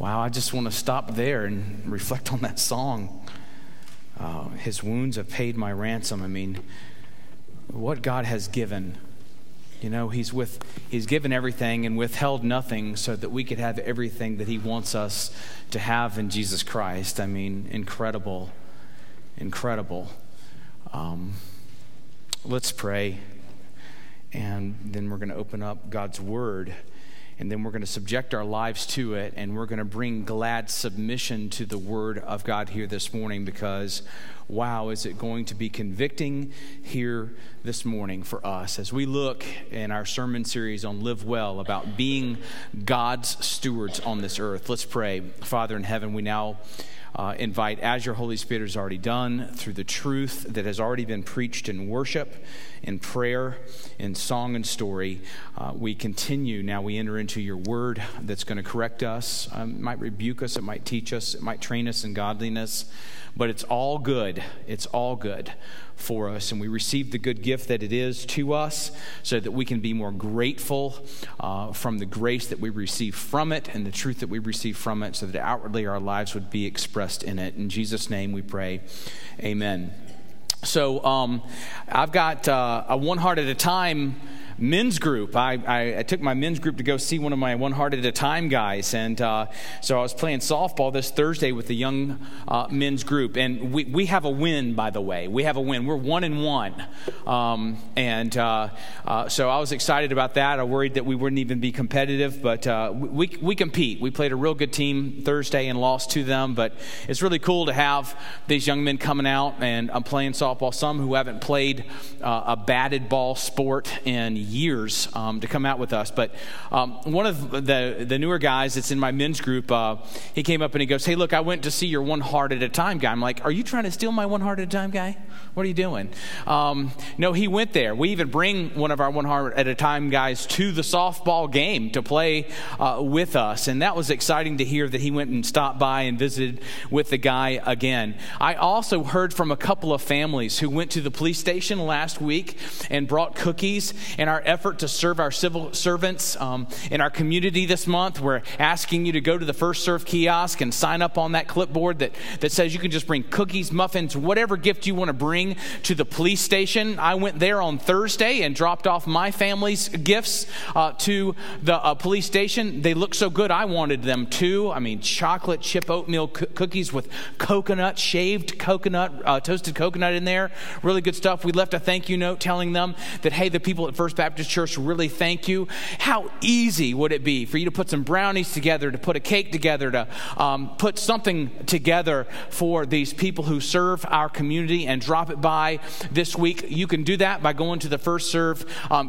Wow, I just want to stop there and reflect on that song. His wounds have paid my ransom. I mean, what God has given, you know, He's given everything and withheld nothing so that we could have everything that He wants us to have in Jesus Christ. I mean, incredible, incredible. Let's pray, and then we're going to open up God's Word, and then we're going to subject our lives to it, and we're going to bring glad submission to the Word of God here this morning, because, wow, is it going to be convicting here this morning for us as we look in our sermon series on Live Well about being God's stewards on this earth. Let's pray. Father in heaven, we now invite, as your Holy Spirit has already done, through the truth that has already been preached in worship, in prayer, in song and story. We continue. Now we enter into your word that's going to correct us. It might rebuke us. It might teach us. It might train us in godliness. But it's all good. It's all good for us. And we receive the good gift that it is to us so that we can be more grateful from the grace that we receive from it and the truth that we receive from it, so that outwardly our lives would be expressed in it. In Jesus' name we pray. Amen. So I've got a One Heart at a Time men's group. I took my men's group to go see one of my One Heart at a Time guys, and so I was playing softball this Thursday with the young men's group, and we have a win, by the way. We have a win. We're 1-1, so I was excited about that. I worried that we wouldn't even be competitive, but we compete. We played a real good team Thursday and lost to them, but it's really cool to have these young men coming out, and I'm playing softball. Some who haven't played a batted ball sport in years to come out with us. But one of the newer guys that's in my men's group, he came up and he goes, "Hey, look, I went to see your One Heart at a Time guy." I'm like, "Are you trying to steal my One Heart at a Time guy? What are you doing?" No, he went there. We even bring one of our One Heart at a Time guys to the softball game to play with us. And that was exciting to hear that he went and stopped by and visited with the guy again. I also heard from a couple of families who went to the police station last week and brought cookies. And our effort to serve our civil servants in our community this month, we're asking you to go to the First Serve kiosk and sign up on that clipboard that says you can just bring cookies, muffins, whatever gift you want to bring to the police station. I went there on Thursday and dropped off my family's gifts to the police station. They looked so good, I wanted them too. I mean, chocolate chip oatmeal cookies with coconut, shaved coconut, toasted coconut in there. Really good stuff. We left a thank you note telling them that, hey, the people at First Baptist Church, really thank you. How easy would it be for you to put some brownies together, to put a cake together, to put something together for these people who serve our community, and drop it by this week. You can do that by going to the First Serve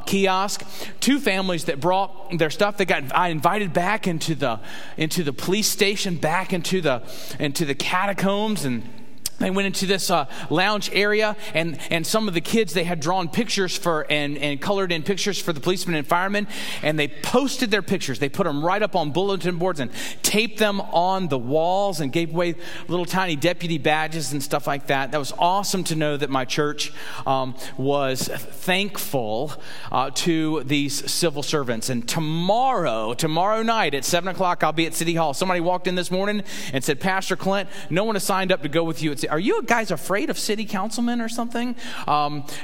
kiosk. Two families that brought their stuff, I invited back into the police station, back into the catacombs, and they went into this lounge area, and some of the kids, they had drawn pictures for and colored in pictures for the policemen and firemen, and they posted their pictures. They put them right up on bulletin boards and taped them on the walls and gave away little tiny deputy badges and stuff like that. That was awesome to know that my church was thankful to these civil servants. And tomorrow night at 7 o'clock, I'll be at City Hall. Somebody walked in this morning and said, "Pastor Clint, no one has signed up to go with you. Are you guys afraid of city councilmen or something?"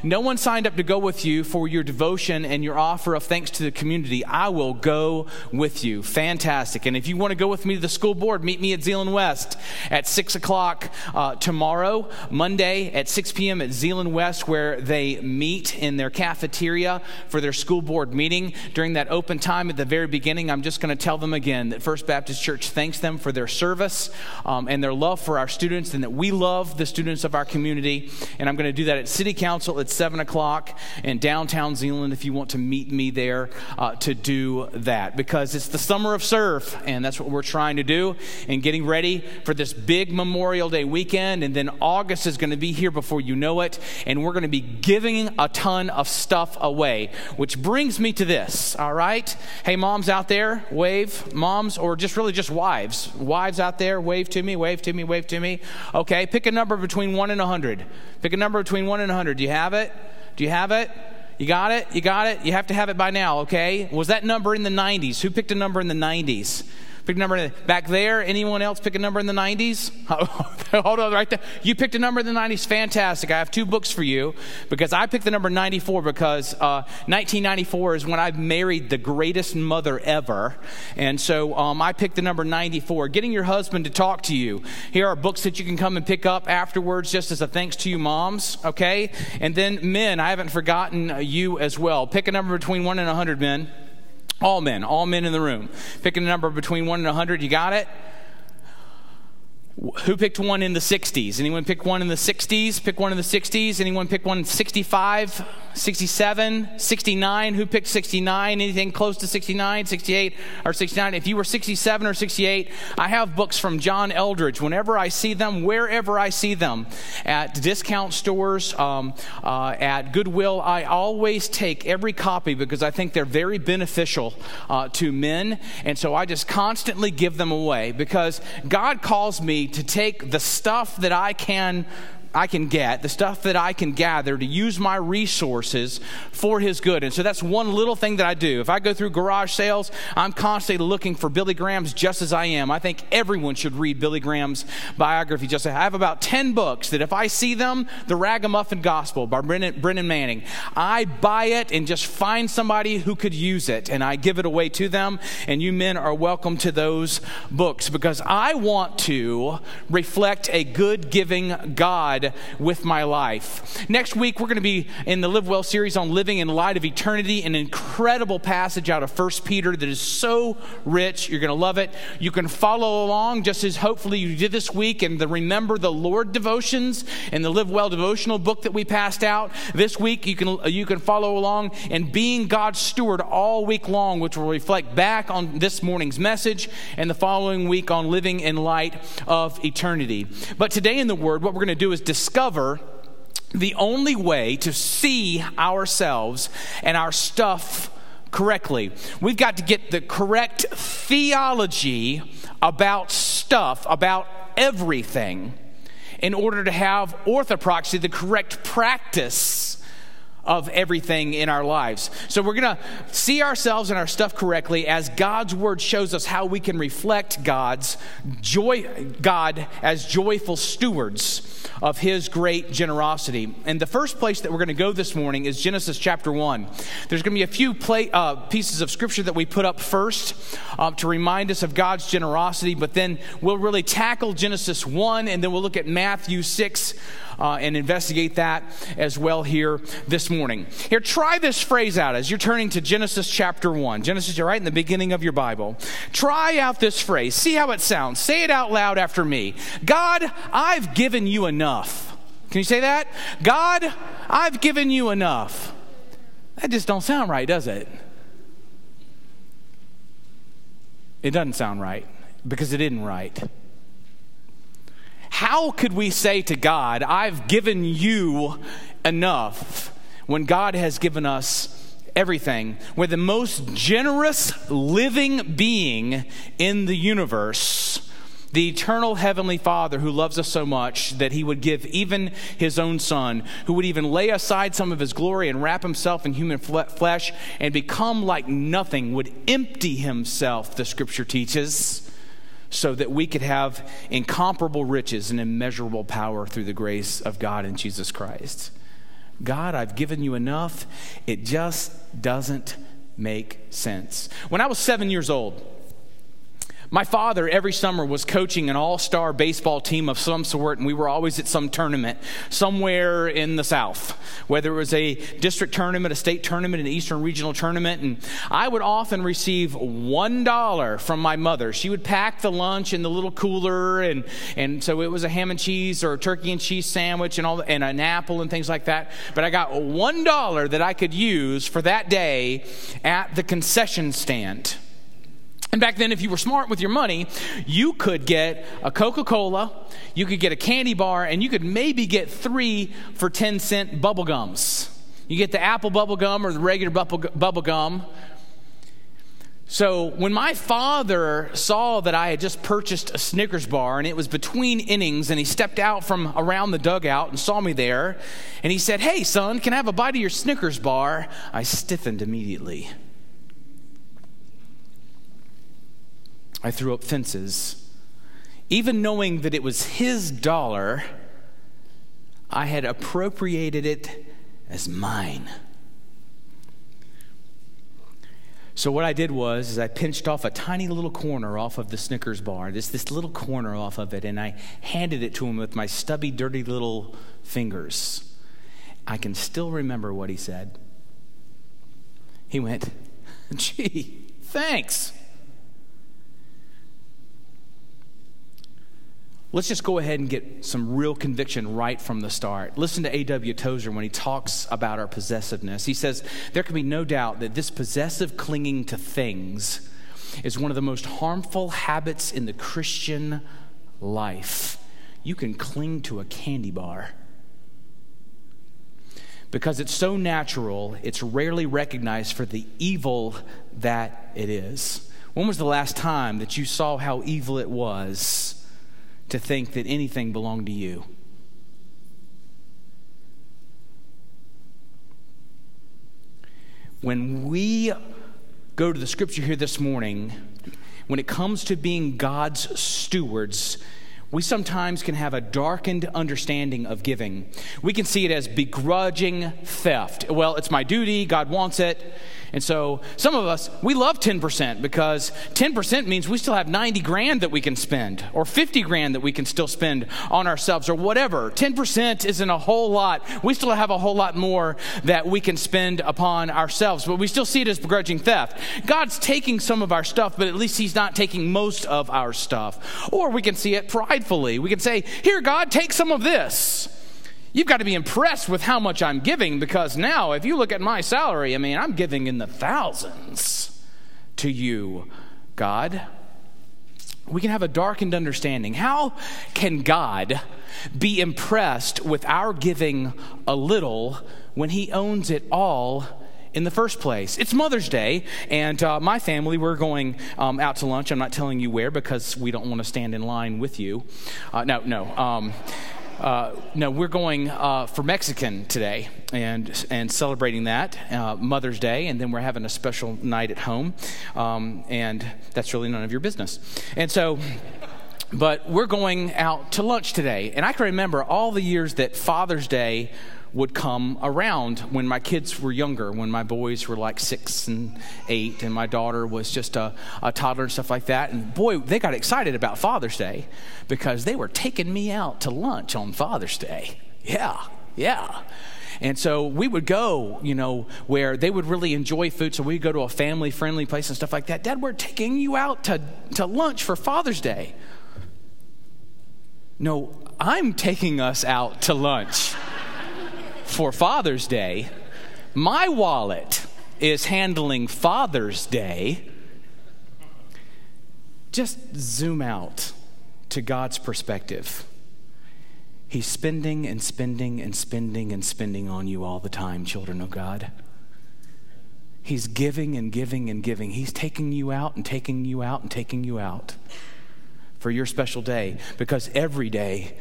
No one signed up to go with you for your devotion and your offer of thanks to the community. I will go with you. Fantastic. And if you want to go with me to the school board, meet me at Zeeland West at 6 o'clock tomorrow, Monday at 6 p.m. at Zeeland West, where they meet in their cafeteria for their school board meeting. During that open time at the very beginning, I'm just going to tell them again that First Baptist Church thanks them for their service and their love for our students, and that we love the students of our community. And I'm going to do that at City Council at 7 o'clock in downtown Zeeland, if you want to meet me there to do that, because it's the summer of serve, and that's what we're trying to do, and getting ready for this big Memorial Day weekend. And then August is going to be here before you know it, and we're going to be giving a ton of stuff away, which brings me to this. All right, hey moms out there, wave. Moms, or just really just wives out there, wave to me. Okay, pick a number between 1 and 100. Pick a number between 1 and 100. Do you have it? Do you have it? You got it? You have to have it by now, okay? Was that number in the 90s? Who picked a number in the 90s? Pick a number back there. Anyone else pick a number in the 90s? Hold on right there. You picked a number in the 90s. Fantastic. I have two books for you because I picked the number 94 because 1994 is when I married the greatest mother ever. And so I picked the number 94. Getting your husband to talk to you. Here are books that you can come and pick up afterwards just as a thanks to you moms, okay? And then men, I haven't forgotten you as well. Pick a number between 1 and 100 men. All men in the room. Picking a number between 1 and 100, you got it? Who picked one in the 60s? Anyone pick one in the 60s? Pick one in the 60s. Anyone pick one in 65, 67, 69? Who picked 69? Anything close to 69, 68, or 69? If you were 67 or 68, I have books from John Eldredge. Whenever I see them, wherever I see them, at discount stores, at Goodwill, I always take every copy because I think they're very beneficial to men. And so I just constantly give them away because God calls me to take the stuff that I can get, the stuff that I can gather, to use my resources for his good. And so that's one little thing that I do. If I go through garage sales, I'm constantly looking for Billy Graham's Just As I Am. I think everyone should read Billy Graham's biography. Just I have about 10 books that if I see them, the Ragamuffin Gospel by Brennan Manning, I buy it and just find somebody who could use it, and I give it away to them, and you men are welcome to those books because I want to reflect a good giving God with my life. Next week, we're going to be in the Live Well series on living in light of eternity, an incredible passage out of 1 Peter that is so rich. You're going to love it. You can follow along just as hopefully you did this week in the Remember the Lord devotions and the Live Well devotional book that we passed out. This week, you can follow along in Being God's Steward all week long, which will reflect back on this morning's message and the following week on living in light of eternity. But today in the Word, what we're going to do is discover the only way to see ourselves and our stuff correctly. We've got to get the correct theology about stuff, about everything, in order to have orthopraxy, the correct practice of everything in our lives. So we're going to see ourselves and our stuff correctly as God's Word shows us how we can reflect God as joyful stewards of His great generosity. And the first place that we're going to go this morning is Genesis chapter 1. There's going to be a few pieces of Scripture that we put up first to remind us of God's generosity, but then we'll really tackle Genesis 1, and then we'll look at Matthew 6 and investigate that as well here this morning. Here, try this phrase out as you're turning to Genesis chapter 1. Genesis, you're right in the beginning of your Bible. Try out this phrase. See how it sounds. Say it out loud after me. God, I've given you enough. Can you say that? God, I've given you enough. That just don't sound right, does it? It doesn't sound right because it isn't right. How could we say to God, I've given you enough, when God has given us everything? We're the most generous living being in the universe, the eternal heavenly Father who loves us so much that he would give even his own son, who would even lay aside some of his glory and wrap himself in human flesh and become like nothing, would empty himself, the Scripture teaches, so that we could have incomparable riches and immeasurable power through the grace of God in Jesus Christ. God, I've given you enough. It just doesn't make sense. When I was 7 years old, my father every summer was coaching an all-star baseball team of some sort, and we were always at some tournament somewhere in the South, whether it was a district tournament, a state tournament, an Eastern Regional tournament. And I would often receive $1 from my mother. She would pack the lunch in the little cooler, and so it was a ham and cheese or a turkey and cheese sandwich and an apple and things like that. But I got $1 that I could use for that day at the concession stand. And back then, if you were smart with your money, you could get a Coca-Cola, you could get a candy bar, and you could maybe get 3 for 10-cent bubble gums. You get the apple bubble gum or the regular bubble gum. So when my father saw that I had just purchased a Snickers bar, and it was between innings, and he stepped out from around the dugout and saw me there, and he said, "Hey, son, can I have a bite of your Snickers bar?" I stiffened immediately. I threw up fences. Even knowing that it was his dollar, I had appropriated it as mine. So what I did was I pinched off a tiny little corner off of the Snickers bar, this little corner off of it, and I handed it to him with my stubby, dirty little fingers. I can still remember what he said. He went, "Gee, thanks. Let's just go ahead and get some real conviction right from the start. Listen to A.W. Tozer when he talks about our possessiveness. He says, there can be no doubt that this possessive clinging to things is one of the most harmful habits in the Christian life. You can cling to a candy bar. Because it's so natural, it's rarely recognized for the evil that it is. When was the last time that you saw how evil it was to think that anything belonged to you? When we go to the scripture here this morning, when it comes to being God's stewards, we sometimes can have a darkened understanding of giving. We can see it as begrudging theft. Well, it's my duty, God wants it. And so some of us, we love 10% because 10% means we still have 90 grand that we can spend, or 50 grand that we can still spend on ourselves, or whatever. 10% isn't a whole lot. We still have a whole lot more that we can spend upon ourselves, but we still see it as begrudging theft. God's taking some of our stuff, but at least he's not taking most of our stuff. Or we can see it pride. We can say, here, God, take some of this. You've got to be impressed with how much I'm giving, because now if you look at my salary, I mean, I'm giving in the thousands to you, God. We can have a darkened understanding. How can God be impressed with our giving a little when he owns it all in the first place? It's Mother's Day, and my family, we're going out to lunch. I'm not telling you where because we don't want to stand in line with you. No, we're going for Mexican today and celebrating that, Mother's Day, and then we're having a special night at home, and that's really none of your business. And so... but we're going out to lunch today, and I can remember all the years that Father's Day would come around when my kids were younger, when my boys were like 6 and 8, and my daughter was just a toddler and stuff like that. And boy, they got excited about Father's Day because they were taking me out to lunch on Father's Day. Yeah. And so we would go, where they would really enjoy food. So we'd go to a family-friendly place and stuff like that. Dad, we're taking you out to lunch for Father's Day. No, I'm taking us out to lunch for Father's Day. My wallet is handling Father's Day. Just zoom out to God's perspective. He's spending and spending and spending and spending on you all the time, children of God. He's giving and giving and giving. He's taking you out and taking you out and taking you out for your special day, because every day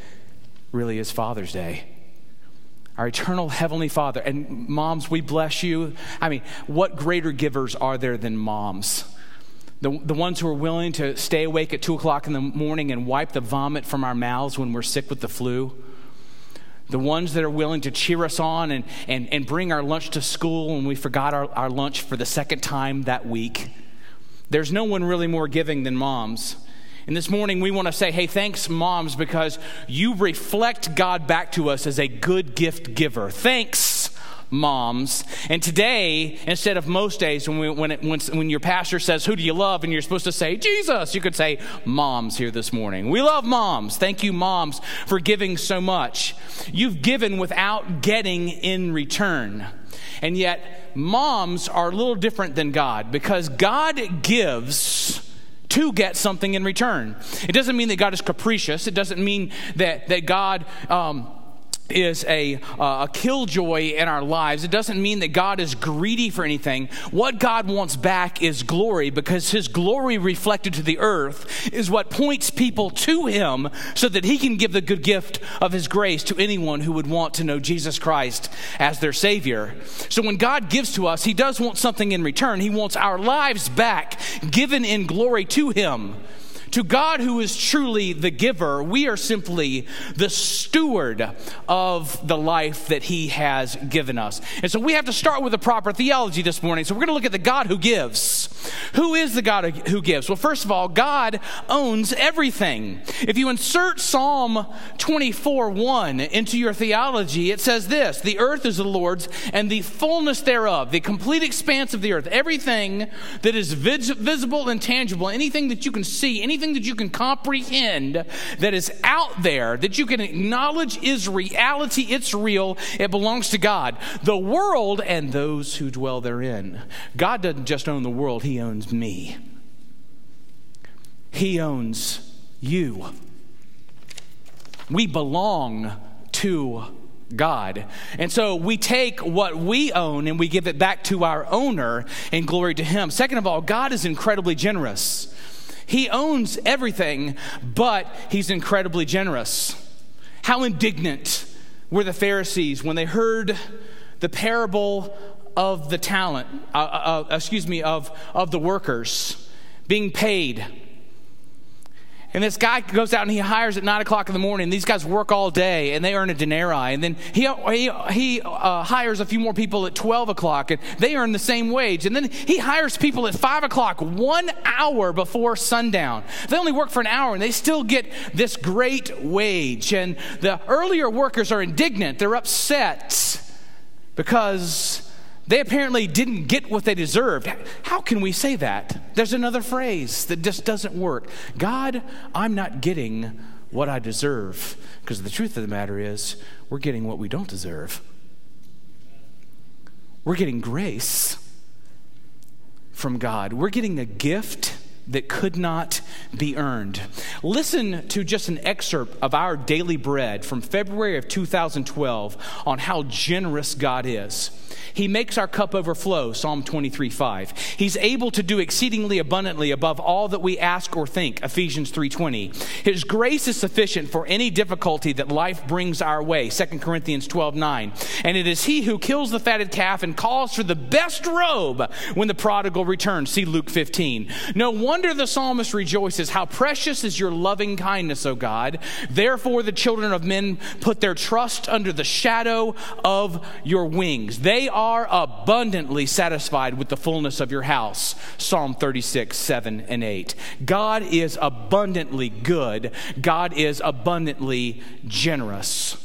really is Father's Day. Our eternal Heavenly Father, and moms, we bless you. I mean, what greater givers are there than moms? The ones who are willing to stay awake at 2 o'clock in the morning and wipe the vomit from our mouths when we're sick with the flu. The ones that are willing to cheer us on and bring our lunch to school when we forgot our lunch for the second time that week. There's no one really more giving than moms. And this morning we want to say, hey, thanks, moms, because you reflect God back to us as a good gift giver. Thanks, moms. And today, instead of most days when your pastor says, who do you love? And you're supposed to say, Jesus. You could say, moms here this morning. We love moms. Thank you, moms, for giving so much. You've given without getting in return. And yet, moms are a little different than God, because God gives to get something in return. It doesn't mean that God is capricious. It doesn't mean that God is a killjoy in our lives, it doesn't mean that God is greedy for anything. What God wants back is glory, because his glory reflected to the earth is what points people to him so that he can give the good gift of his grace to anyone who would want to know Jesus Christ as their Savior. So when God gives to us, he does want something in return. He wants our lives back, given in glory to him. To God, who is truly the giver, we are simply the steward of the life that he has given us. And so we have to start with the proper theology this morning. So we're going to look at the God who gives. Who is the God who gives? Well, first of all, God owns everything. If you insert Psalm 24:1 into your theology, it says this: the earth is the Lord's and the fullness thereof, the complete expanse of the earth. Everything that is visible and tangible, anything that you can see, anything that you can comprehend that is out there, that you can acknowledge is reality, it's real, it belongs to God. The world and those who dwell therein. God doesn't just own the world, he owns me. He owns you. We belong to God. And so we take what we own and we give it back to our owner in glory to him. Second of all, God is incredibly generous. He owns everything, but he's incredibly generous. How indignant were the Pharisees when they heard the parable of the talent, of the workers being paid. And this guy goes out and he hires at 9 o'clock in the morning. These guys work all day and they earn a denarii. And then he hires a few more people at 12 o'clock and they earn the same wage. And then he hires people at 5 o'clock, 1 hour before sundown. They only work for an hour and they still get this great wage. And the earlier workers are indignant. They're upset because they apparently didn't get what they deserved. How can we say that? There's another phrase that just doesn't work. God, I'm not getting what I deserve. Because the truth of the matter is, we're getting what we don't deserve. We're getting grace from God. We're getting a gift that could not be earned. Listen to just an excerpt of Our Daily Bread from February of 2012 on how generous God is. He makes our cup overflow, Psalm 23:5. He's able to do exceedingly abundantly above all that we ask or think, Ephesians 3:20. His grace is sufficient for any difficulty that life brings our way, 2 Corinthians 12:9. And it is he who kills the fatted calf and calls for the best robe when the prodigal returns, see Luke 15. No one wonder the psalmist rejoices, how precious is your loving kindness, O God. Therefore the children of men put their trust under the shadow of your wings. They are abundantly satisfied with the fullness of your house. Psalm 36, 7 and 8. God is abundantly good. God is abundantly generous.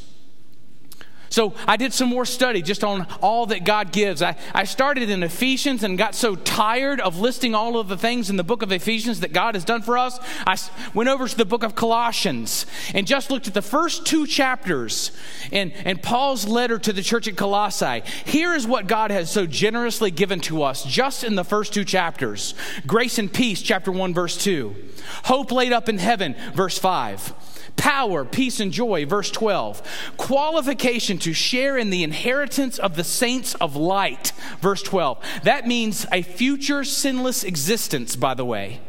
So I did some more study just on all that God gives. I started in Ephesians and got so tired of listing all of the things in the book of Ephesians that God has done for us. I went over to the book of Colossians and just looked at the first two chapters in Paul's letter to the church at Colossae. Here is what God has so generously given to us just in the first two chapters. Grace and peace, chapter 1, verse 2. Hope laid up in heaven, verse 5. Power, peace, and joy, verse 12. Qualification to share in the inheritance of the saints of light, verse 12. That means a future sinless existence, by the way.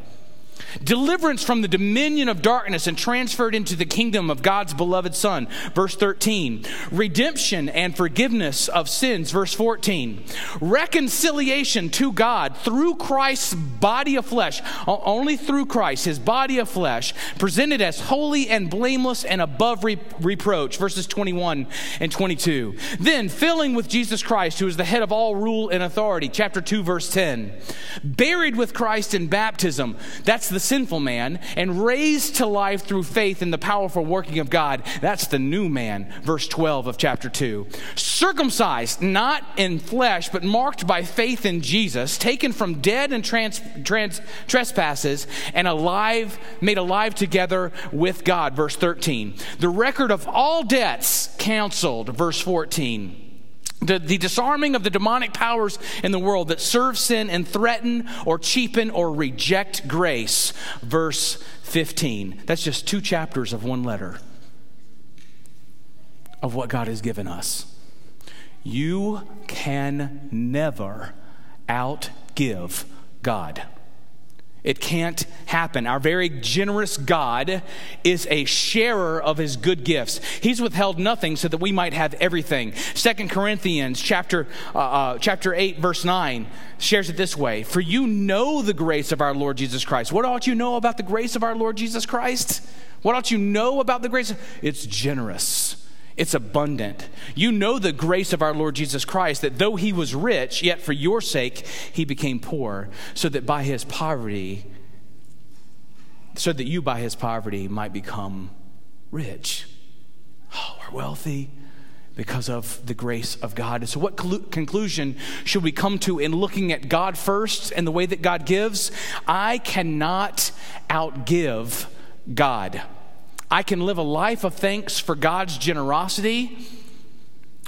Deliverance from the dominion of darkness and transferred into the kingdom of God's beloved Son, verse 13. Redemption and forgiveness of sins, verse 14. Reconciliation to God through Christ's body of flesh, only through Christ, his body of flesh, presented as holy and blameless and above reproach, verses 21 and 22. Then filling with Jesus Christ, who is the head of all rule and authority, chapter 2, verse 10. Buried with Christ in baptism, that's the sinful man, and raised to life through faith in the powerful working of God. That's the new man, verse 12 of chapter 2. Circumcised, not in flesh, but marked by faith in Jesus, taken from dead and trespasses, and made alive together with God, verse 13. The record of all debts canceled, verse 14. The disarming of the demonic powers in the world that serve sin and threaten or cheapen or reject grace, verse 15. That's just two chapters of one letter. of what God has given us. You can never outgive God. It can't happen. Our very generous God is a sharer of his good gifts. He's withheld nothing so that we might have everything. 2 Corinthians chapter 8, verse 9 shares it this way. For you know the grace of our Lord Jesus Christ. What ought you know about the grace of our Lord Jesus Christ? What ought you know about the grace? It's generous. It's abundant. You know the grace of our Lord Jesus Christ, that though he was rich, yet for your sake he became poor, so that you by his poverty might become rich. Oh, we're wealthy because of the grace of God. So what conclusion should we come to in looking at God first and the way that God gives? I cannot outgive God. I can live a life of thanks for God's generosity,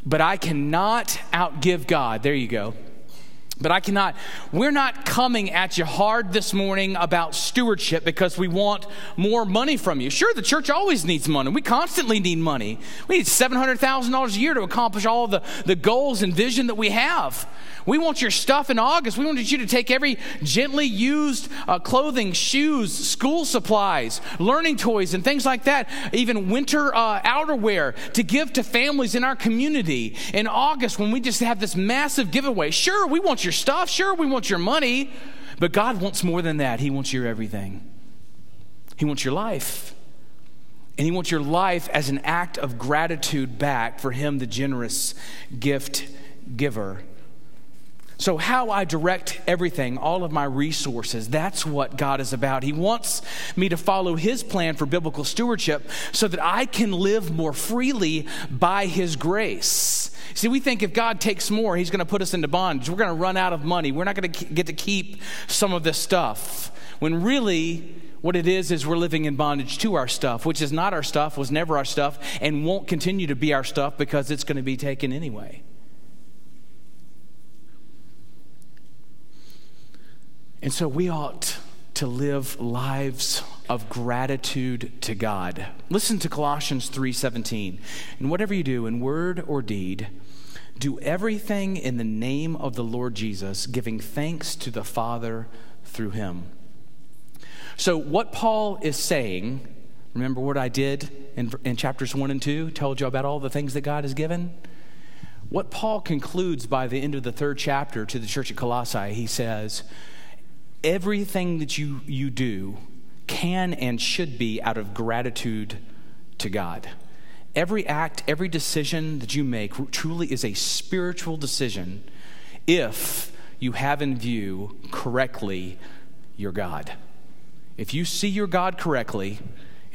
but I cannot outgive God. There you go. But I cannot. We're not coming at you hard this morning about stewardship because we want more money from you. Sure, the church always needs money. We constantly need money. We need $700,000 a year to accomplish all the goals and vision that we have. We want your stuff in August. We wanted you to take every gently used clothing, shoes, school supplies, learning toys, and things like that, even winter outerwear to give to families in our community in August when we just have this massive giveaway. Sure, we want your stuff. Sure, we want your money. But God wants more than that. He wants your everything. He wants your life. And he wants your life as an act of gratitude back for him, the generous gift giver. So how I direct everything, all of my resources, that's what God is about. He wants me to follow his plan for biblical stewardship so that I can live more freely by his grace. See, we think if God takes more, he's going to put us into bondage. We're going to run out of money. We're not going to get to keep some of this stuff. When really what it is we're living in bondage to our stuff, which is not our stuff, was never our stuff, and won't continue to be our stuff because it's going to be taken anyway. And so we ought to live lives of gratitude to God. Listen to Colossians 3:17. And whatever you do in word or deed, do everything in the name of the Lord Jesus, giving thanks to the Father through him. So what Paul is saying, remember what I did in chapters 1 and 2, told you about all the things that God has given? What Paul concludes by the end of the third chapter to the church at Colossae, he says, everything that you do can and should be out of gratitude to God. Every act, every decision that you make truly is a spiritual decision if you have in view correctly your God. If you see your God correctly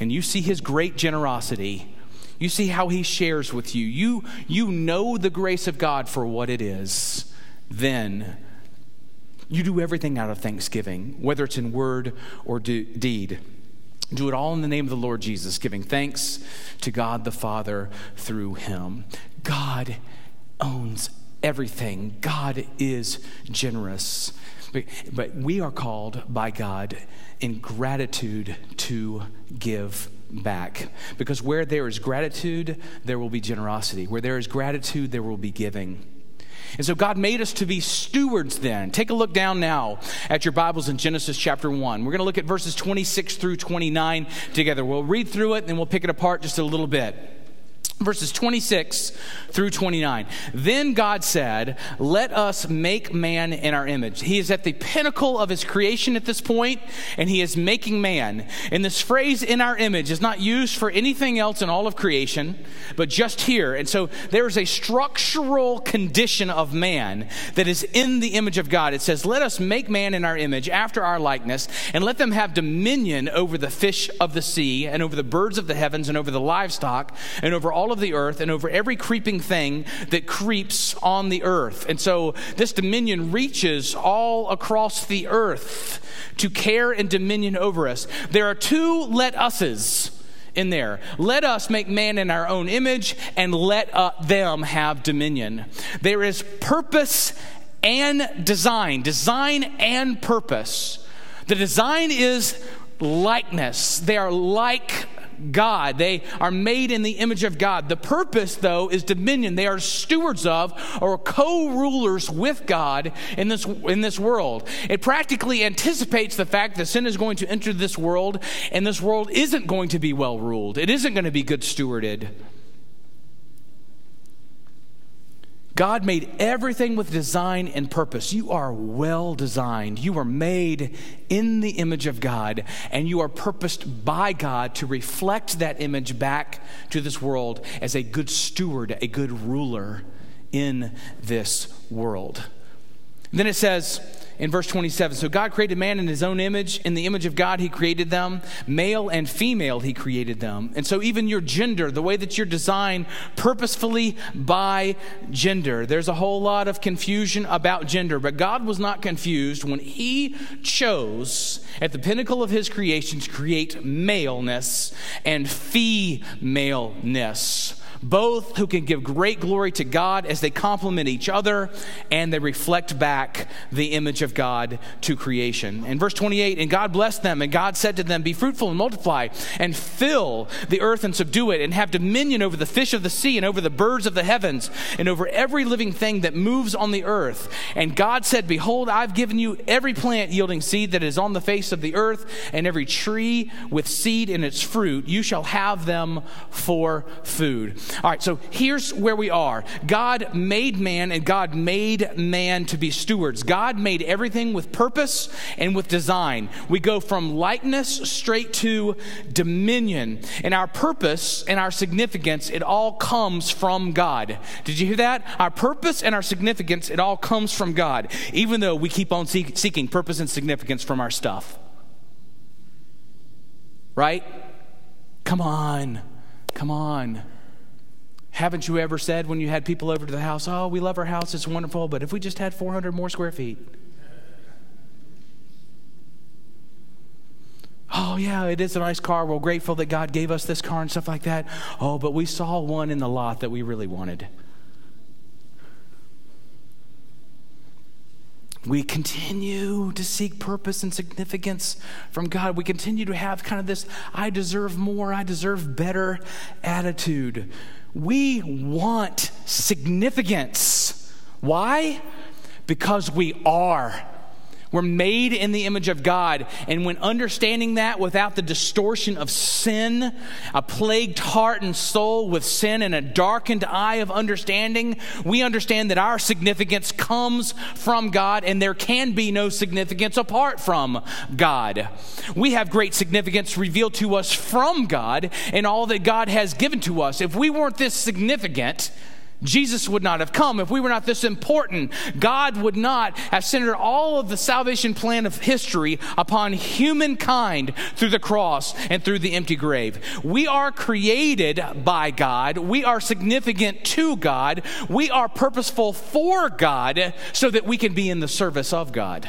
and you see his great generosity, you see how he shares with you, you know the grace of God for what it is, then you do everything out of thanksgiving, whether it's in word or deed. Do it all in the name of the Lord Jesus, giving thanks to God the Father through him. God owns everything. God is generous. But we are called by God in gratitude to give back. Because where there is gratitude, there will be generosity. Where there is gratitude, there will be giving. And so God made us to be stewards then. Take a look down now at your Bibles in Genesis chapter 1. We're going to look at verses 26 through 29 together. We'll read through it and then we'll pick it apart just a little bit. Verses 26 through 29. Then God said, let us make man in our image. He is at the pinnacle of his creation at this point, and he is making man. And this phrase, in our image, is not used for anything else in all of creation, but just here. And so there is a structural condition of man that is in the image of God. It says, let us make man in our image, after our likeness, and let them have dominion over the fish of the sea, and over the birds of the heavens, and over the livestock, and over all of the earth, and over every creeping thing that creeps on the earth. And so this dominion reaches all across the earth to care and dominion over us. There are two let uses in there. Let us make man in our own image, and let them have dominion. There is purpose and design. Design and purpose. The design is likeness. They are like like God. They are made in the image of God. The purpose, though, is dominion. They are stewards of or co-rulers with God in this world. It practically anticipates the fact that sin is going to enter this world, and this world isn't going to be well ruled. It isn't going to be good stewarded. God made everything with design and purpose. You are well designed. You are made in the image of God, and you are purposed by God to reflect that image back to this world as a good steward, a good ruler in this world. And then it says in verse 27, so God created man in his own image. In the image of God, he created them. Male and female, he created them. And so even your gender, the way that you're designed purposefully by gender. There's a whole lot of confusion about gender, but God was not confused when he chose at the pinnacle of his creation to create maleness and femaleness. Both who can give great glory to God as they complement each other and they reflect back the image of God to creation. In verse 28, and God blessed them, and God said to them, be fruitful and multiply, and fill the earth and subdue it, and have dominion over the fish of the sea, and over the birds of the heavens, and over every living thing that moves on the earth. And God said, behold, I've given you every plant yielding seed that is on the face of the earth, and every tree with seed in its fruit. You shall have them for food. All right, so here's where we are. God made man, and God made man to be stewards. God made everything with purpose and with design. We go from likeness straight to dominion. And our purpose and our significance, it all comes from God. Did you hear that? Our purpose and our significance, it all comes from God, even though we keep on seeking purpose and significance from our stuff. Right? Come on. Come on. Haven't you ever said when you had people over to the house, oh, we love our house, it's wonderful, but if we just had 400 more square feet. Oh, yeah, it is a nice car. We're grateful that God gave us this car and stuff like that. Oh, but we saw one in the lot that we really wanted. We continue to seek purpose and significance from God. We continue to have kind of this, I deserve more, I deserve better attitude. We want significance. Why? Because we are. We're made in the image of God. And when understanding that without the distortion of sin, a plagued heart and soul with sin and a darkened eye of understanding, we understand that our significance comes from God and there can be no significance apart from God. We have great significance revealed to us from God and all that God has given to us. If we weren't this significant, Jesus would not have come. If we were not this important, God would not have centered all of the salvation plan of history upon humankind through the cross and through the empty grave. We are created by God. We are significant to God. We are purposeful for God so that we can be in the service of God.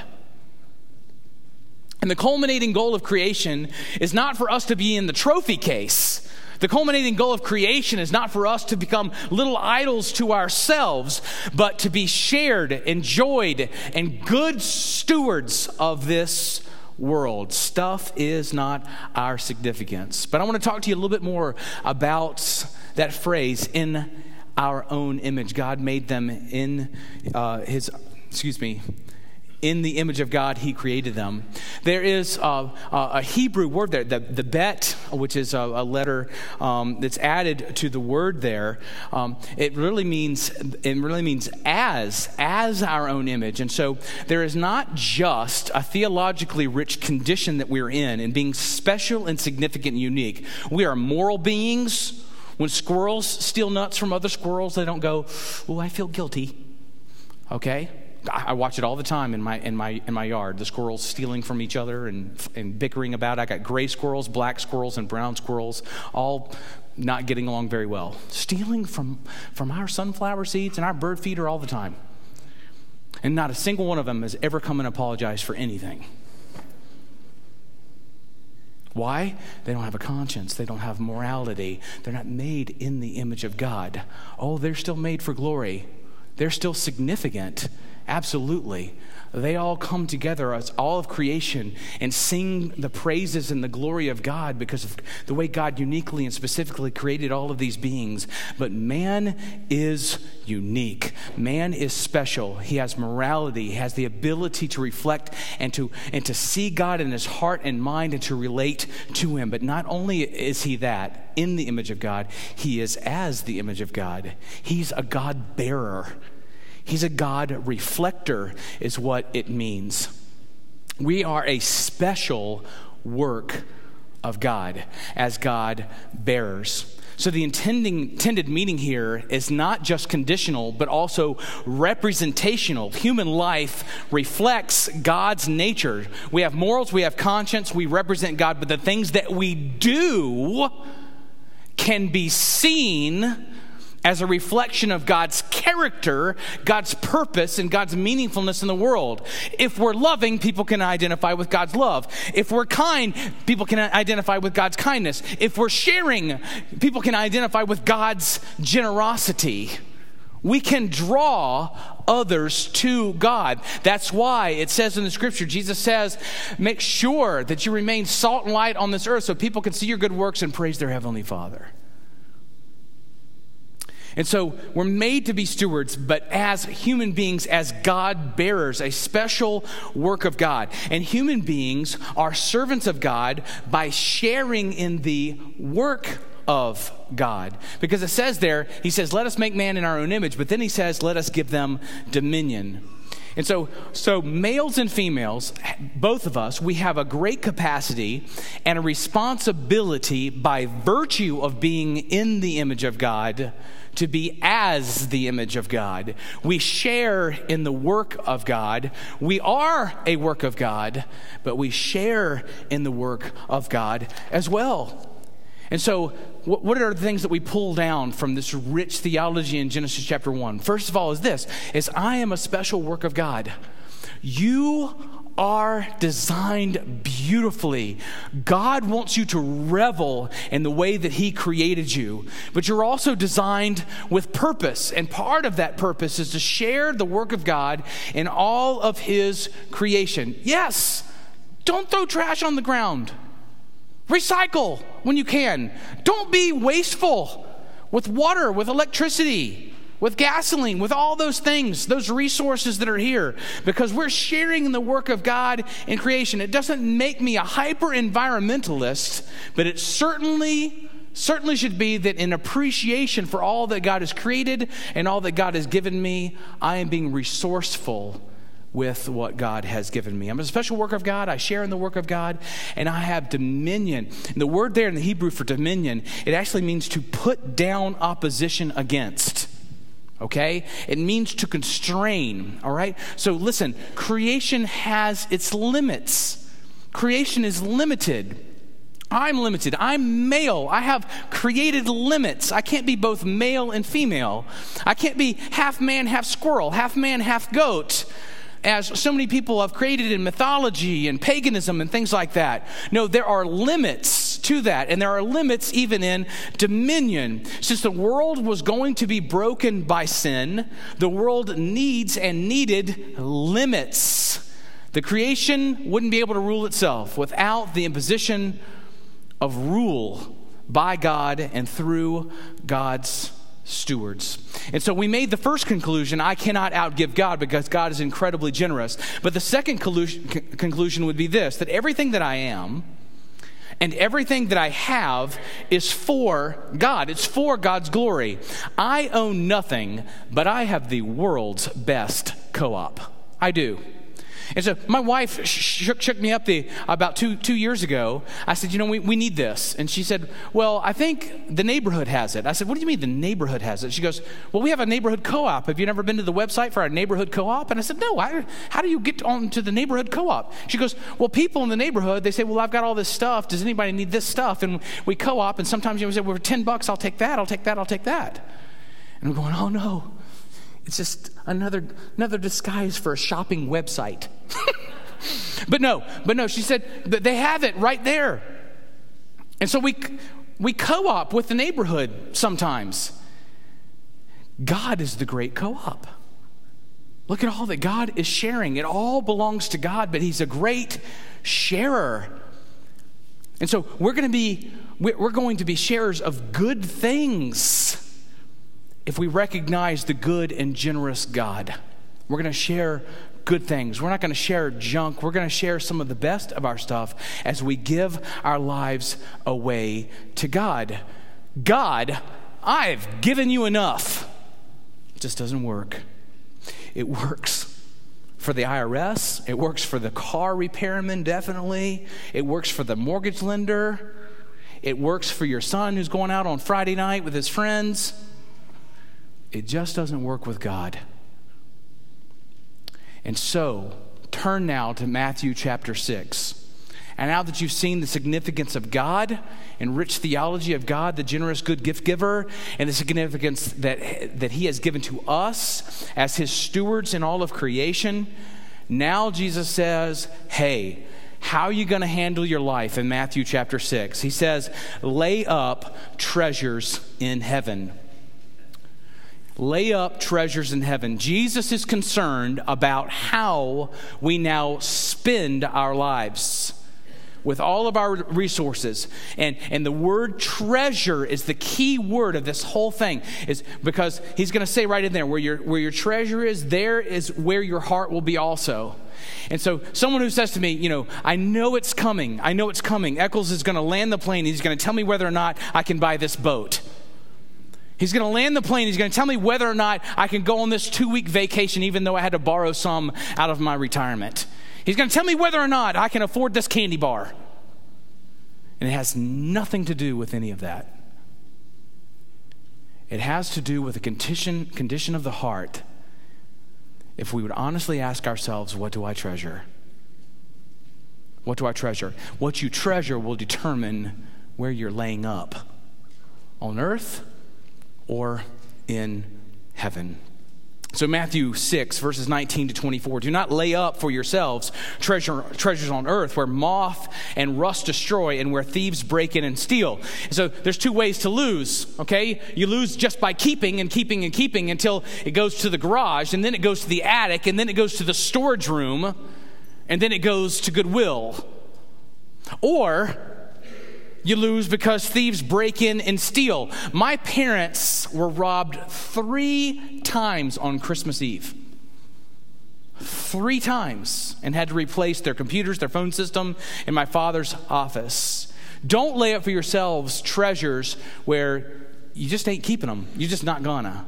And the culminating goal of creation is not for us to be in the trophy case. The culminating goal of creation is not for us to become little idols to ourselves, but to be shared, enjoyed, and good stewards of this world. Stuff is not our significance. But I want to talk to you a little bit more about that phrase, in our own image. God made them in in the image of God, he created them. There is a Hebrew word there, the bet, which is a letter that's added to the word there. It really means as our own image. And so there is not just a theologically rich condition that we're in being special and significant and unique. We are moral beings. When squirrels steal nuts from other squirrels, they don't go, oh, I feel guilty. Okay? I watch it all the time in my yard. The squirrels stealing from each other and bickering about. I got gray squirrels, black squirrels, and brown squirrels, all not getting along very well. Stealing from our sunflower seeds and our bird feeder all the time. And not a single one of them has ever come and apologized for anything. Why? They don't have a conscience. They don't have morality. They're not made in the image of God. Oh, they're still made for glory. They're still significant Absolutely. They all come together, as all of creation, and sing the praises and the glory of God because of the way God uniquely and specifically created all of these beings. But man is unique. Man is special. He has morality. He has the ability to reflect and to see God in his heart and mind and to relate to him. But not only is he that, in the image of God, he is as the image of God. He's a God bearer. He's a God reflector, is what it means. We are a special work of God as God bearers. So the intended meaning here is not just conditional, but also representational. Human life reflects God's nature. We have morals, we have conscience, we represent God, but the things that we do can be seen as a reflection of God's character, God's purpose, and God's meaningfulness in the world. If we're loving, people can identify with God's love. If we're kind, people can identify with God's kindness. If we're sharing, people can identify with God's generosity. We can draw others to God. That's why it says in the scripture, Jesus says, make sure that you remain salt and light on this earth so people can see your good works and praise their heavenly Father. And so we're made to be stewards, but as human beings, as God bearers, a special work of God. And human beings are servants of God by sharing in the work of God. Because it says there, he says, let us make man in our own image, but then he says, let us give them dominion. And so males and females, both of us, we have a great capacity and a responsibility by virtue of being in the image of God to be as the image of God. We share in the work of God. We are a work of God, but we share in the work of God as well. And so what are the things that we pull down from this rich theology in Genesis chapter 1? First of all is this, is I am a special work of God. You are designed beautifully. God wants you to revel in the way that he created you, but you're also designed with purpose, and part of that purpose is to share the work of God in all of his creation. Yes, don't throw trash on the ground. Recycle when you can. Don't be wasteful with water, with electricity, with gasoline, with all those things, those resources that are here, because we're sharing in the work of God in creation. It doesn't make me a hyper-environmentalist, but it certainly should be that in appreciation for all that God has created and all that God has given me, I am being resourceful with what God has given me. I'm a special work of God. I share in the work of God, and I have dominion. And the word there in the Hebrew for dominion, it actually means to put down opposition against. Okay? It means to constrain. All right? So listen, creation has its limits. Creation is limited. I'm limited. I'm male. I have created limits. I can't be both male and female. I can't be half man, half squirrel, half man, half goat, as so many people have created in mythology and paganism and things like that. No, there are limits to that, and there are limits even in dominion. Since the world was going to be broken by sin, the world needs and needed limits. The creation wouldn't be able to rule itself without the imposition of rule by God and through God's stewards. And so we made the first conclusion, I cannot outgive God because God is incredibly generous. But the second conclusion would be this, that everything that I am and everything that I have is for God. It's for God's glory. I own nothing, but I have the world's best co-op. I do. And so my wife shook me up about two years ago. I said, we need this. And she said, well, I think the neighborhood has it. I said, what do you mean the neighborhood has it? She goes, well, we have a neighborhood co-op. Have you never been to the website for our neighborhood co-op? And I said, no, how do you get on to the neighborhood co-op? She goes, well, people in the neighborhood, they say, well, I've got all this stuff. Does anybody need this stuff? And we co-op, and sometimes we say, well, for $10, I'll take that, I'll take that, I'll take that. And I'm going, oh, no. It's just another disguise for a shopping website. But no, she said that they have it right there. And so we co-op with the neighborhood sometimes. God is the great co-op. Look at all that God is sharing. It all belongs to God, but he's a great sharer. And so we're going to be sharers of good things if we recognize the good and generous God. We're going to share good things. We're not going to share junk. We're going to share some of the best of our stuff as we give our lives away to God. God, I've given you enough. It just doesn't work. It works for the IRS. It works for the car repairman, definitely. It works for the mortgage lender. It works for your son who's going out on Friday night with his friends. It just doesn't work with God. And so, turn now to Matthew chapter 6. And now that you've seen the significance of God and rich theology of God, the generous good gift giver, and the significance that he has given to us as his stewards in all of creation, now Jesus says, hey, how are you going to handle your life in Matthew chapter 6? He says, lay up treasures in heaven. Lay up treasures in heaven. Jesus is concerned about how we now spend our lives with all of our resources. And the word treasure is the key word of this whole thing, is because he's going to say right in there, where your treasure is, there is where your heart will be also. And so someone who says to me, I know it's coming. Eccles is going to land the plane. He's going to tell me whether or not I can buy this boat. He's going to land the plane. He's going to tell me whether or not I can go on this 2-week vacation, even though I had to borrow some out of my retirement. He's going to tell me whether or not I can afford this candy bar. And it has nothing to do with any of that. It has to do with the condition of the heart. If we would honestly ask ourselves, what do I treasure? What do I treasure? What you treasure will determine where you're laying up, on earth or in heaven. So Matthew 6, verses 19 to 24, do not lay up for yourselves treasures on earth where moth and rust destroy and where thieves break in and steal. So there's two ways to lose, okay? You lose just by keeping until it goes to the garage, and then it goes to the attic, and then it goes to the storage room, and then it goes to Goodwill. Or you lose because thieves break in and steal. My parents were robbed 3 times on Christmas Eve. 3 times. And had to replace their computers, their phone system, in my father's office. Don't lay up for yourselves treasures where you just ain't keeping them. You're just not gonna.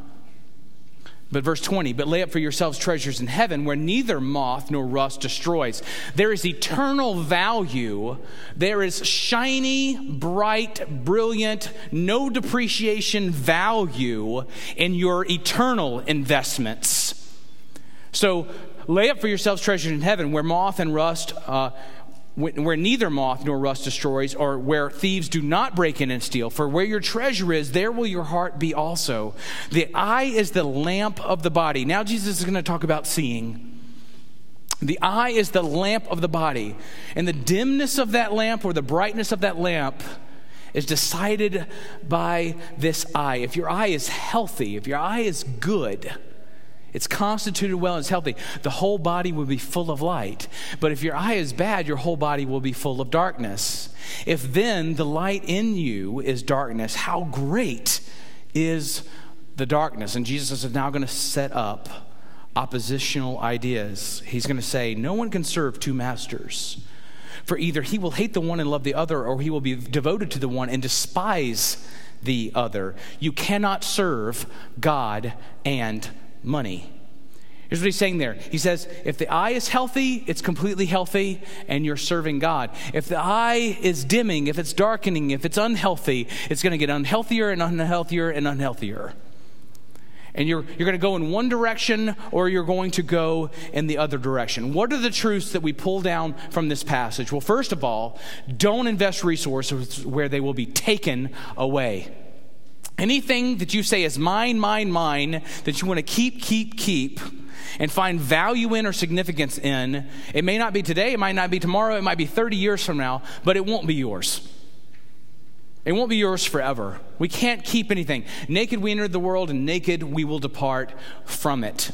But verse 20, but lay up for yourselves treasures in heaven where neither moth nor rust destroys. There is eternal value. There is shiny, bright, brilliant, no depreciation value in your eternal investments. So lay up for yourselves treasures in heaven where moth and rust where neither moth nor rust destroys, or where thieves do not break in and steal. For where your treasure is, there will your heart be also. The eye is the lamp of the body. Now Jesus is going to talk about seeing. The eye is the lamp of the body. And the dimness of that lamp or the brightness of that lamp is decided by this eye. If your eye is healthy, if your eye is good, it's constituted well, it's healthy, the whole body will be full of light. But if your eye is bad, your whole body will be full of darkness. If then the light in you is darkness, how great is the darkness? And Jesus is now going to set up oppositional ideas. He's going to say, no one can serve 2 masters. For either he will hate the one and love the other, or he will be devoted to the one and despise the other. You cannot serve God and money. Here's what he's saying there. He says, if the eye is healthy, it's completely healthy, and you're serving God. If the eye is dimming, if it's darkening, if it's unhealthy, it's going to get unhealthier and unhealthier and unhealthier. And you're going to go in one direction, or you're going to go in the other direction. What are the truths that we pull down from this passage? Well, first of all, don't invest resources where they will be taken away. Anything that you say is mine, that you want to keep, and find value in or significance in, it may not be today, it might not be tomorrow, it might be 30 years from now, but it won't be yours. It won't be yours forever. We can't keep anything. Naked we entered the world, and naked we will depart from it.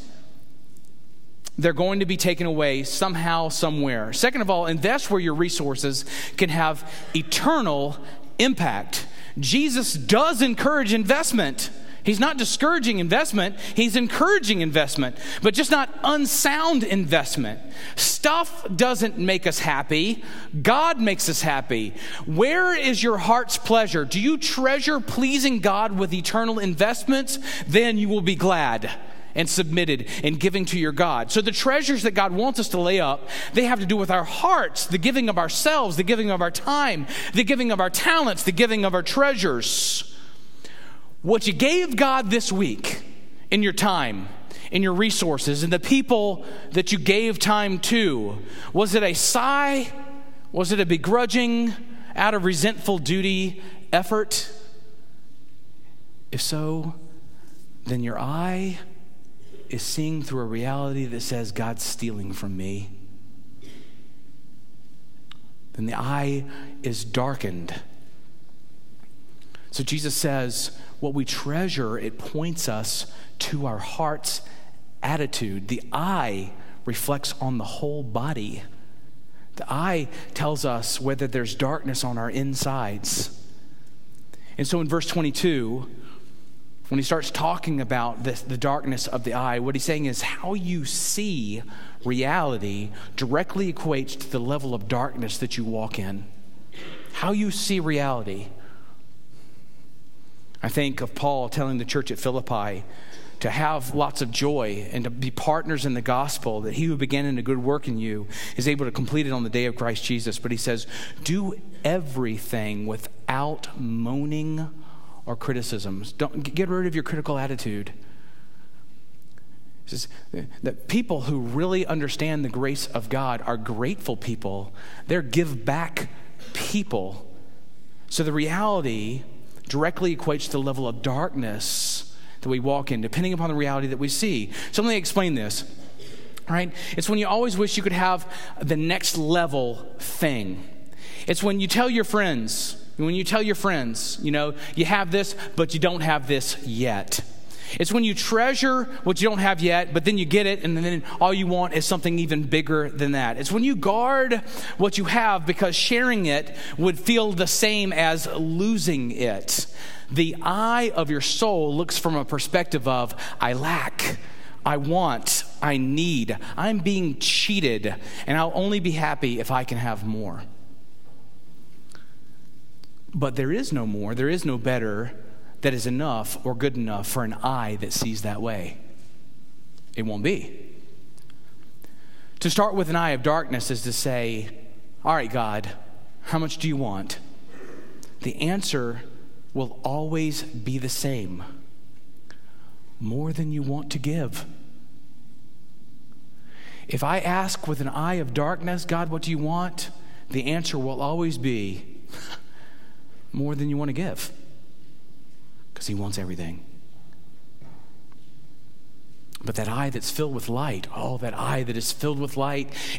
they're going to be taken away somehow, somewhere. Second of all, invest where your resources can have eternal impact. Jesus does encourage investment. He's not discouraging investment. He's encouraging investment, but just not unsound investment. Stuff doesn't make us happy. God makes us happy. Where is your heart's pleasure? Do you treasure pleasing God with eternal investments? Then you will be glad and submitted and giving to your God. So the treasures that God wants us to lay up, they have to do with our hearts, the giving of ourselves, the giving of our time, the giving of our talents, the giving of our treasures. What you gave God this week in your time, in your resources, and the people that you gave time to, was it a sigh? Was it a begrudging, out of resentful duty effort? If so, then your eye is seeing through a reality that says, God's stealing from me. Then the eye is darkened. So Jesus says, what we treasure, it points us to our heart's attitude. The eye reflects on the whole body. The eye tells us whether there's darkness on our insides. And so in verse 22, when he starts talking about the darkness of the eye, what he's saying is how you see reality directly equates to the level of darkness that you walk in. How you see reality. I think of Paul telling the church at Philippi to have lots of joy and to be partners in the gospel, that he who began in a good work in you is able to complete it on the day of Christ Jesus. But he says, do everything without moaning or criticisms. Don't get rid of your critical attitude. He says that people who really understand the grace of God are grateful people. They're give back people. So the reality directly equates to the level of darkness that we walk in, depending upon the reality that we see. So let me explain this, right? It's when you always wish you could have the next level thing. It's when you tell your friends, you know, you have this, but you don't have this yet. It's when you treasure what you don't have yet, but then you get it, and then all you want is something even bigger than that. It's when you guard what you have because sharing it would feel the same as losing it. The eye of your soul looks from a perspective of, I lack, I want, I need, I'm being cheated, and I'll only be happy if I can have more. But there is no more, there is no better that is enough or good enough for an eye that sees that way. It won't be. To start with an eye of darkness is to say, all right, God, how much do you want? The answer will always be the same. More than you want to give. If I ask with an eye of darkness, God, what do you want? The answer will always be more than you want to give. Because he wants everything. But that eye that's filled with light,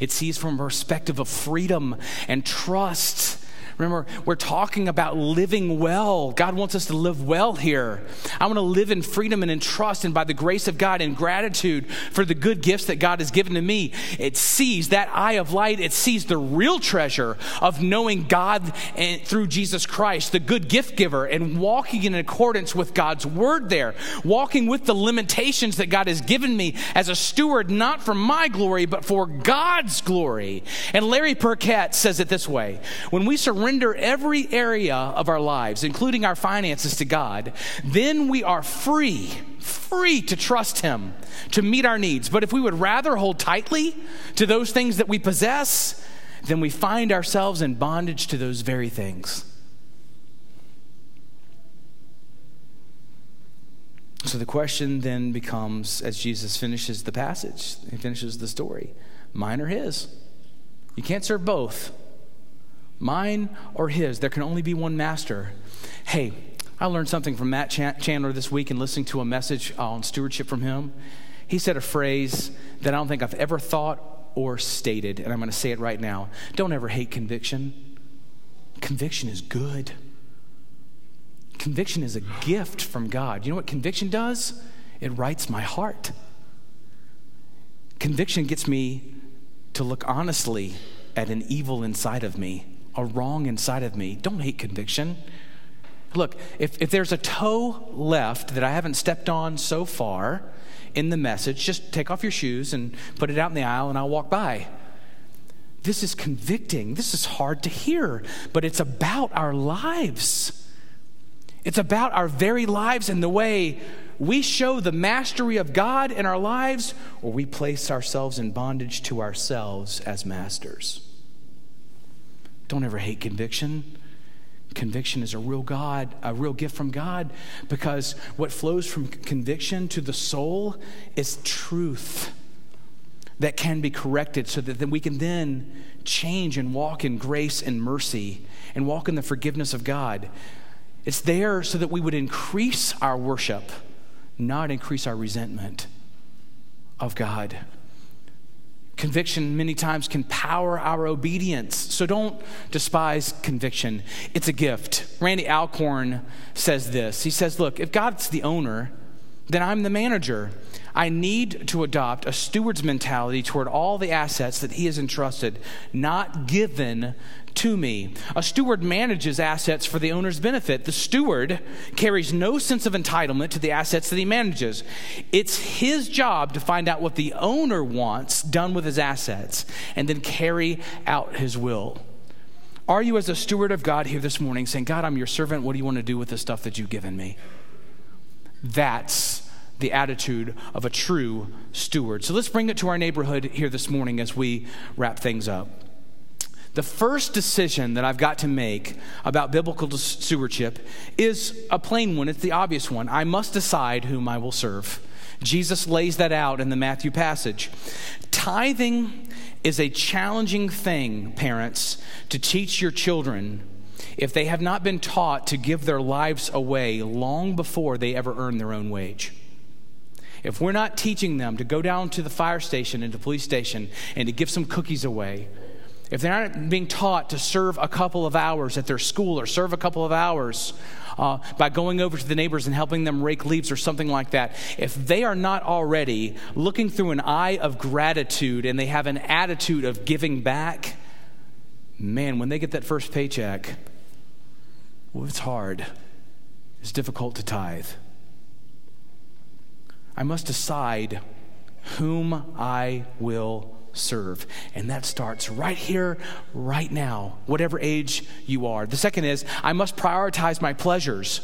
it sees from a perspective of freedom and trust. Remember, we're talking about living well. God wants us to live well here. I want to live in freedom and in trust and by the grace of God in gratitude for the good gifts that God has given to me. It sees, that eye of light, it sees the real treasure of knowing God and through Jesus Christ, the good gift giver, and walking in accordance with God's word there, walking with the limitations that God has given me as a steward, not for my glory, but for God's glory. And Larry Perkett says it this way, when we surrender every area of our lives, including our finances, to God, then we are free to trust him, to meet our needs. But if we would rather hold tightly to those things that we possess, then we find ourselves in bondage to those very things. So the question then becomes, as Jesus finishes the passage, he finishes the story, mine or his? You can't serve both. Mine or his? There can only be one master. Hey, I learned something from Matt Chandler this week in listening to a message on stewardship from him. He said a phrase that I don't think I've ever thought or stated, and I'm going to say it right now. Don't ever hate conviction. Conviction is good. Conviction is a gift from God. You know what conviction does? It rights my heart. Conviction gets me to look honestly at an evil inside of me, a wrong inside of me. Don't hate conviction. Look, if there's a toe left that I haven't stepped on so far in the message, just take off your shoes and put it out in the aisle and I'll walk by. This is convicting. This is hard to hear, but it's about our lives. It's about our very lives and the way we show the mastery of God in our lives, or we place ourselves in bondage to ourselves as masters. Don't ever hate conviction. Conviction is a real gift from God, because what flows from conviction to the soul is truth that can be corrected, so that then we can then change and walk in grace and mercy and walk in the forgiveness of God. It's there so that we would increase our worship, not increase our resentment of God. Conviction many times can power our obedience, so don't despise conviction. It's a gift. Randy Alcorn says this. He says, look, if God's the owner, then I'm the manager. I need to adopt a steward's mentality toward all the assets that he has entrusted, not given to me. A steward manages assets for the owner's benefit. The steward carries no sense of entitlement to the assets that he manages. It's his job to find out what the owner wants done with his assets and then carry out his will. Are you, as a steward of God, here this morning saying, God, I'm your servant. What do you want to do with the stuff that you've given me? That's the attitude of a true steward. So let's bring it to our neighborhood here this morning as we wrap things up. The first decision that I've got to make about biblical stewardship is a plain one. It's the obvious one. I must decide whom I will serve. Jesus lays that out in the Matthew passage. Tithing is a challenging thing, parents, to teach your children if they have not been taught to give their lives away long before they ever earn their own wage. If we're not teaching them to go down to the fire station and the police station and to give some cookies away, if they're not being taught to serve a couple of hours at their school or serve a couple of hours by going over to the neighbors and helping them rake leaves or something like that, if they are not already looking through an eye of gratitude and they have an attitude of giving back, man, when they get that first paycheck, well, it's hard. It's difficult to tithe. I must decide whom I will serve. And that starts right here, right now, whatever age you are. The second is, I must prioritize my pleasures.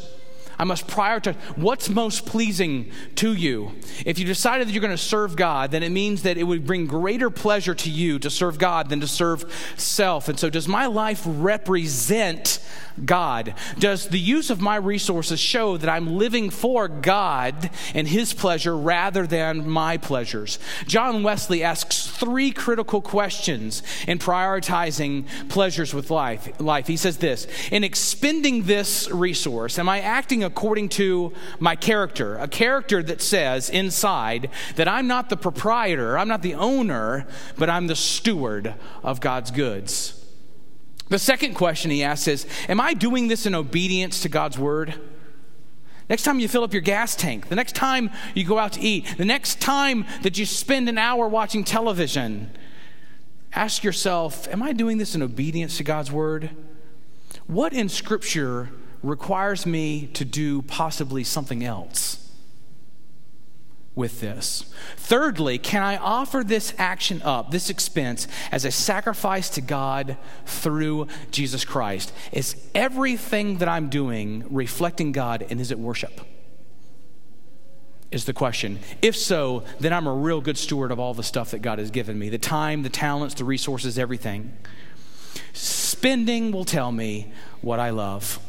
I must prioritize what's most pleasing to you. If you decided that you're going to serve God, then it means that it would bring greater pleasure to you to serve God than to serve self. And so, does my life represent God? Does the use of my resources show that I'm living for God and His pleasure rather than my pleasures? John Wesley asks three critical questions in prioritizing pleasures with life. He says this: in expending this resource, am I acting according to my character? A character that says inside that I'm not the proprietor, I'm not the owner, but I'm the steward of God's goods. The second question he asks is, am I doing this in obedience to God's word? Next time you fill up your gas tank, the next time you go out to eat, the next time that you spend an hour watching television, ask yourself, am I doing this in obedience to God's word? What in Scripture requires me to do possibly something else with this? Thirdly, can I offer this action up, this expense, as a sacrifice to God through Jesus Christ? Is everything that I'm doing reflecting God, and is it worship? Is the question. If so, then I'm a real good steward of all the stuff that God has given me, the time, the talents, the resources, everything. Spending will tell me what I love.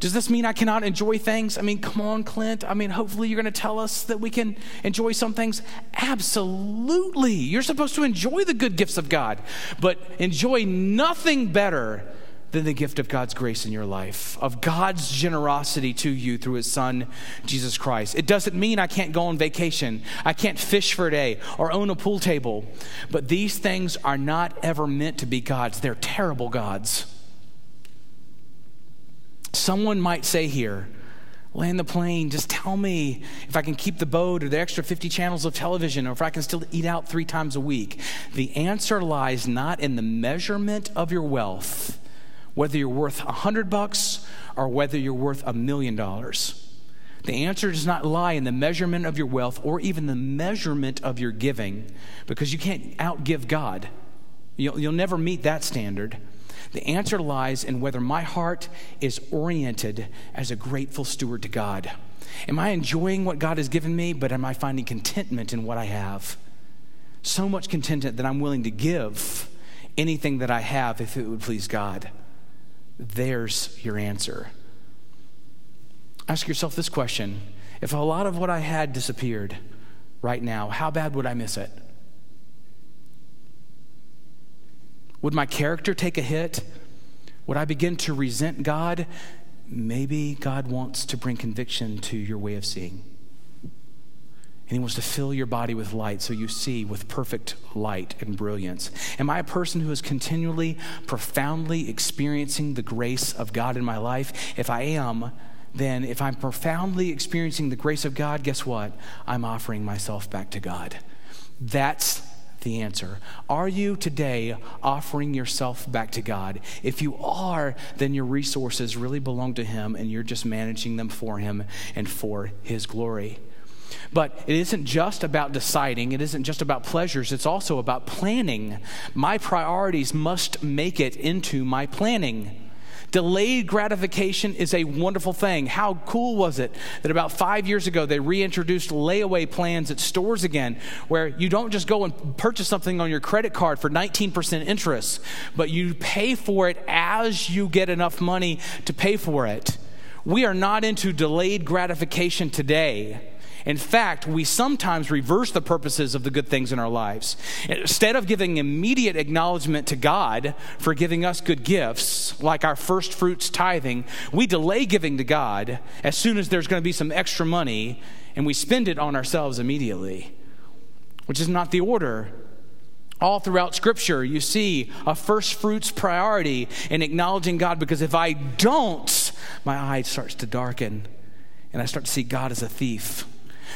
Does this mean I cannot enjoy things? I mean, come on, Clint. I mean, hopefully you're going to tell us that we can enjoy some things. Absolutely. You're supposed to enjoy the good gifts of God, but enjoy nothing better than the gift of God's grace in your life, of God's generosity to you through His Son, Jesus Christ. It doesn't mean I can't go on vacation, I can't fish for a day, or own a pool table, but these things are not ever meant to be gods. They're terrible gods. Someone might say here, land the plane, just tell me if I can keep the boat or the extra 50 channels of television, or if I can still eat out 3 times a week. The answer lies not in the measurement of your wealth, whether you're worth $100 or whether you're worth $1 million. The answer does not lie in the measurement of your wealth or even the measurement of your giving, because you can't outgive God. You'll never meet that standard. The answer lies in whether my heart is oriented as a grateful steward to God. Am I enjoying what God has given me, but am I finding contentment in what I have? So much contentment that I'm willing to give anything that I have if it would please God. There's your answer. Ask yourself this question. If a lot of what I had disappeared right now, how bad would I miss it? Would my character take a hit? Would I begin to resent God? Maybe God wants to bring conviction to your way of seeing. And he wants to fill your body with light so you see with perfect light and brilliance. Am I a person who is continually, profoundly experiencing the grace of God in my life? If I am, then if I'm profoundly experiencing the grace of God, guess what? I'm offering myself back to God. That's the answer. Are you today offering yourself back to God? If you are, then your resources really belong to him and you're just managing them for him and for his glory. But it isn't just about deciding. It isn't just about pleasures. It's also about planning. My priorities must make it into my planning. Delayed gratification is a wonderful thing. How cool was it that about 5 years ago they reintroduced layaway plans at stores again, where you don't just go and purchase something on your credit card for 19% interest, but you pay for it as you get enough money to pay for it. We are not into delayed gratification today. In fact, we sometimes reverse the purposes of the good things in our lives. Instead of giving immediate acknowledgement to God for giving us good gifts, like our first fruits tithing, we delay giving to God as soon as there's going to be some extra money, and we spend it on ourselves immediately, which is not the order. All throughout Scripture, you see a first fruits priority in acknowledging God, because if I don't, my eye starts to darken, and I start to see God as a thief.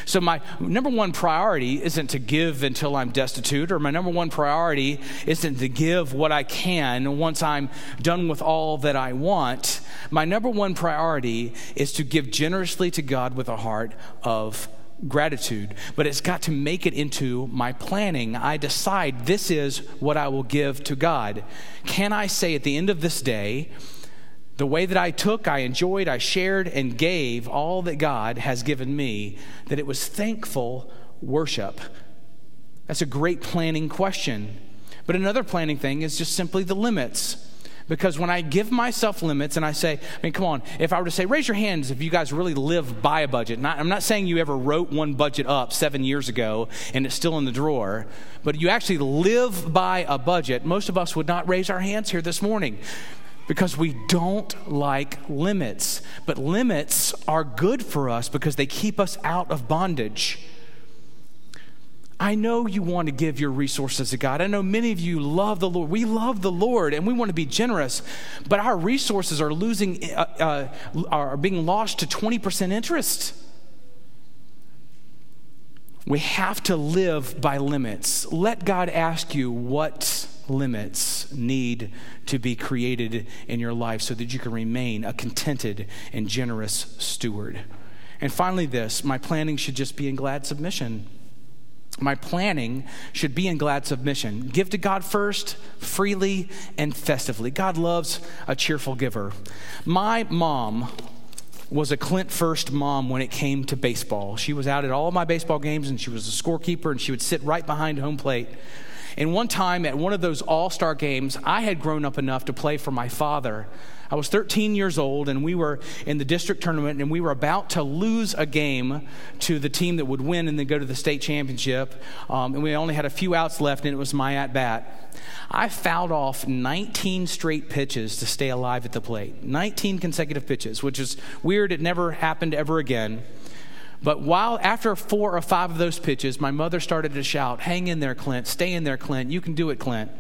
So my number one priority isn't to give until I'm destitute, or my number one priority isn't to give what I can once I'm done with all that I want. My number one priority is to give generously to God with a heart of gratitude, but it's got to make it into my planning. I decide this is what I will give to God. Can I say at the end of this day, the way that I took, I enjoyed, I shared, and gave all that God has given me, that it was thankful worship? That's a great planning question. But another planning thing is just simply the limits. Because when I give myself limits and I say, come on, if I were to say, raise your hands if you guys really live by a budget. I'm not saying you ever wrote one budget up 7 years ago and it's still in the drawer, but you actually live by a budget. Most of us would not raise our hands here this morning, because we don't like limits. But limits are good for us because they keep us out of bondage. I know you want to give your resources to God. I know many of you love the Lord. We love the Lord and we want to be generous, but our resources are being lost to 20% interest. We have to live by limits. Let God ask you what limits need to be created in your life so that you can remain a contented and generous steward. And finally this, my planning should just be in glad submission. My planning should be in glad submission. Give to God first, freely and festively. God loves a cheerful giver. My mom was a Clint First mom when it came to baseball. She was out at all my baseball games and she was a scorekeeper and she would sit right behind home plate. And one time at one of those all-star games, I had grown up enough to play for my father. I was 13 years old, and we were in the district tournament, and we were about to lose a game to the team that would win and then go to the state championship. And we only had a few outs left, and it was my at-bat. I fouled off 19 straight pitches to stay alive at the plate, 19 consecutive pitches, which is weird. It never happened ever again. But while after 4 or 5 of those pitches, my mother started to shout, "Hang in there, Clint. Stay in there, Clint. You can do it, Clint."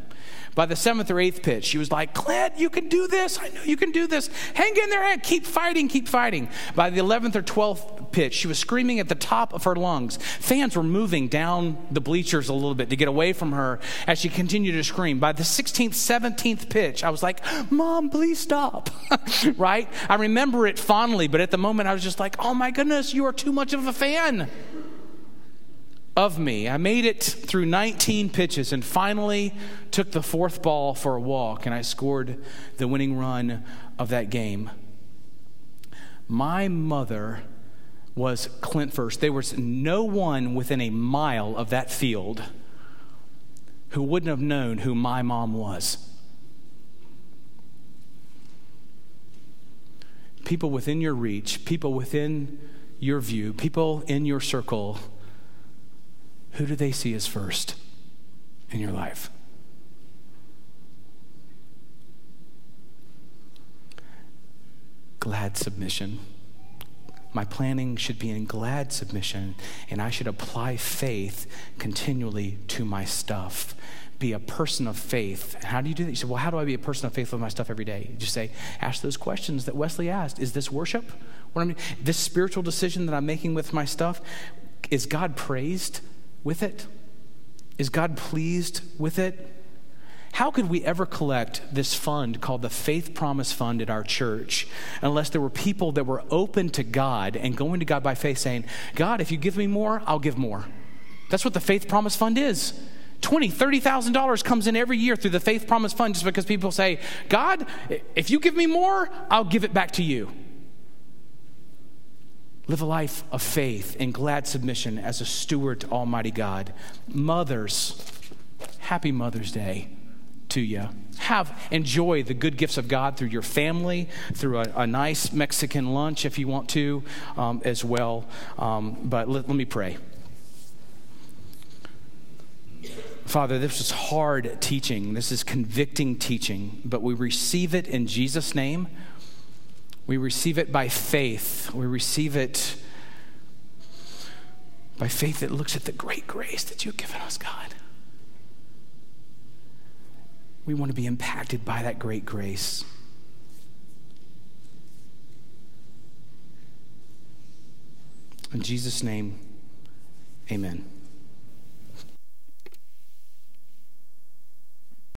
By the seventh or eighth pitch, she was like, Clint, you can do this. I know you can do this. Hang in there. Hang. Keep fighting. Keep fighting. By the 11th or 12th pitch, she was screaming at the top of her lungs. Fans were moving down the bleachers a little bit to get away from her as she continued to scream. By the 16th, 17th pitch, I was like, Mom, please stop. Right? I remember it fondly, but at the moment I was just like, oh my goodness, you are too much of a fan of me. I made it through 19 pitches and finally took the fourth ball for a walk, and I scored the winning run of that game. My mother was Clint first. There was no one within a mile of that field who wouldn't have known who my mom was. People within your reach, people within your view, people in your circle, who do they see as first in your life? Glad submission. My planning should be in glad submission, and I should apply faith continually to my stuff. Be a person of faith. How do you do that? You say, well, how do I be a person of faith with my stuff every day? You just say, ask those questions that Wesley asked. Is this worship? This spiritual decision that I'm making with my stuff, is God praised with it? Is God pleased with it? How could we ever collect this fund called the Faith Promise Fund at our church unless there were people that were open to God and going to God by faith saying, God, if you give me more, I'll give more. That's what the Faith Promise Fund is. $20,000, $30,000 comes in every year through the Faith Promise Fund just because people say, God, if you give me more, I'll give it back to you. Live a life of faith and glad submission as a steward to Almighty God. Mothers, happy Mother's Day to you. Enjoy the good gifts of God through your family, through a nice Mexican lunch if you want to as well. But let me pray. Father, this is hard teaching. This is convicting teaching, but we receive it in Jesus' name. We receive it by faith. We receive it by faith that looks at the great grace that you've given us, God. We want to be impacted by that great grace. In Jesus' name, amen.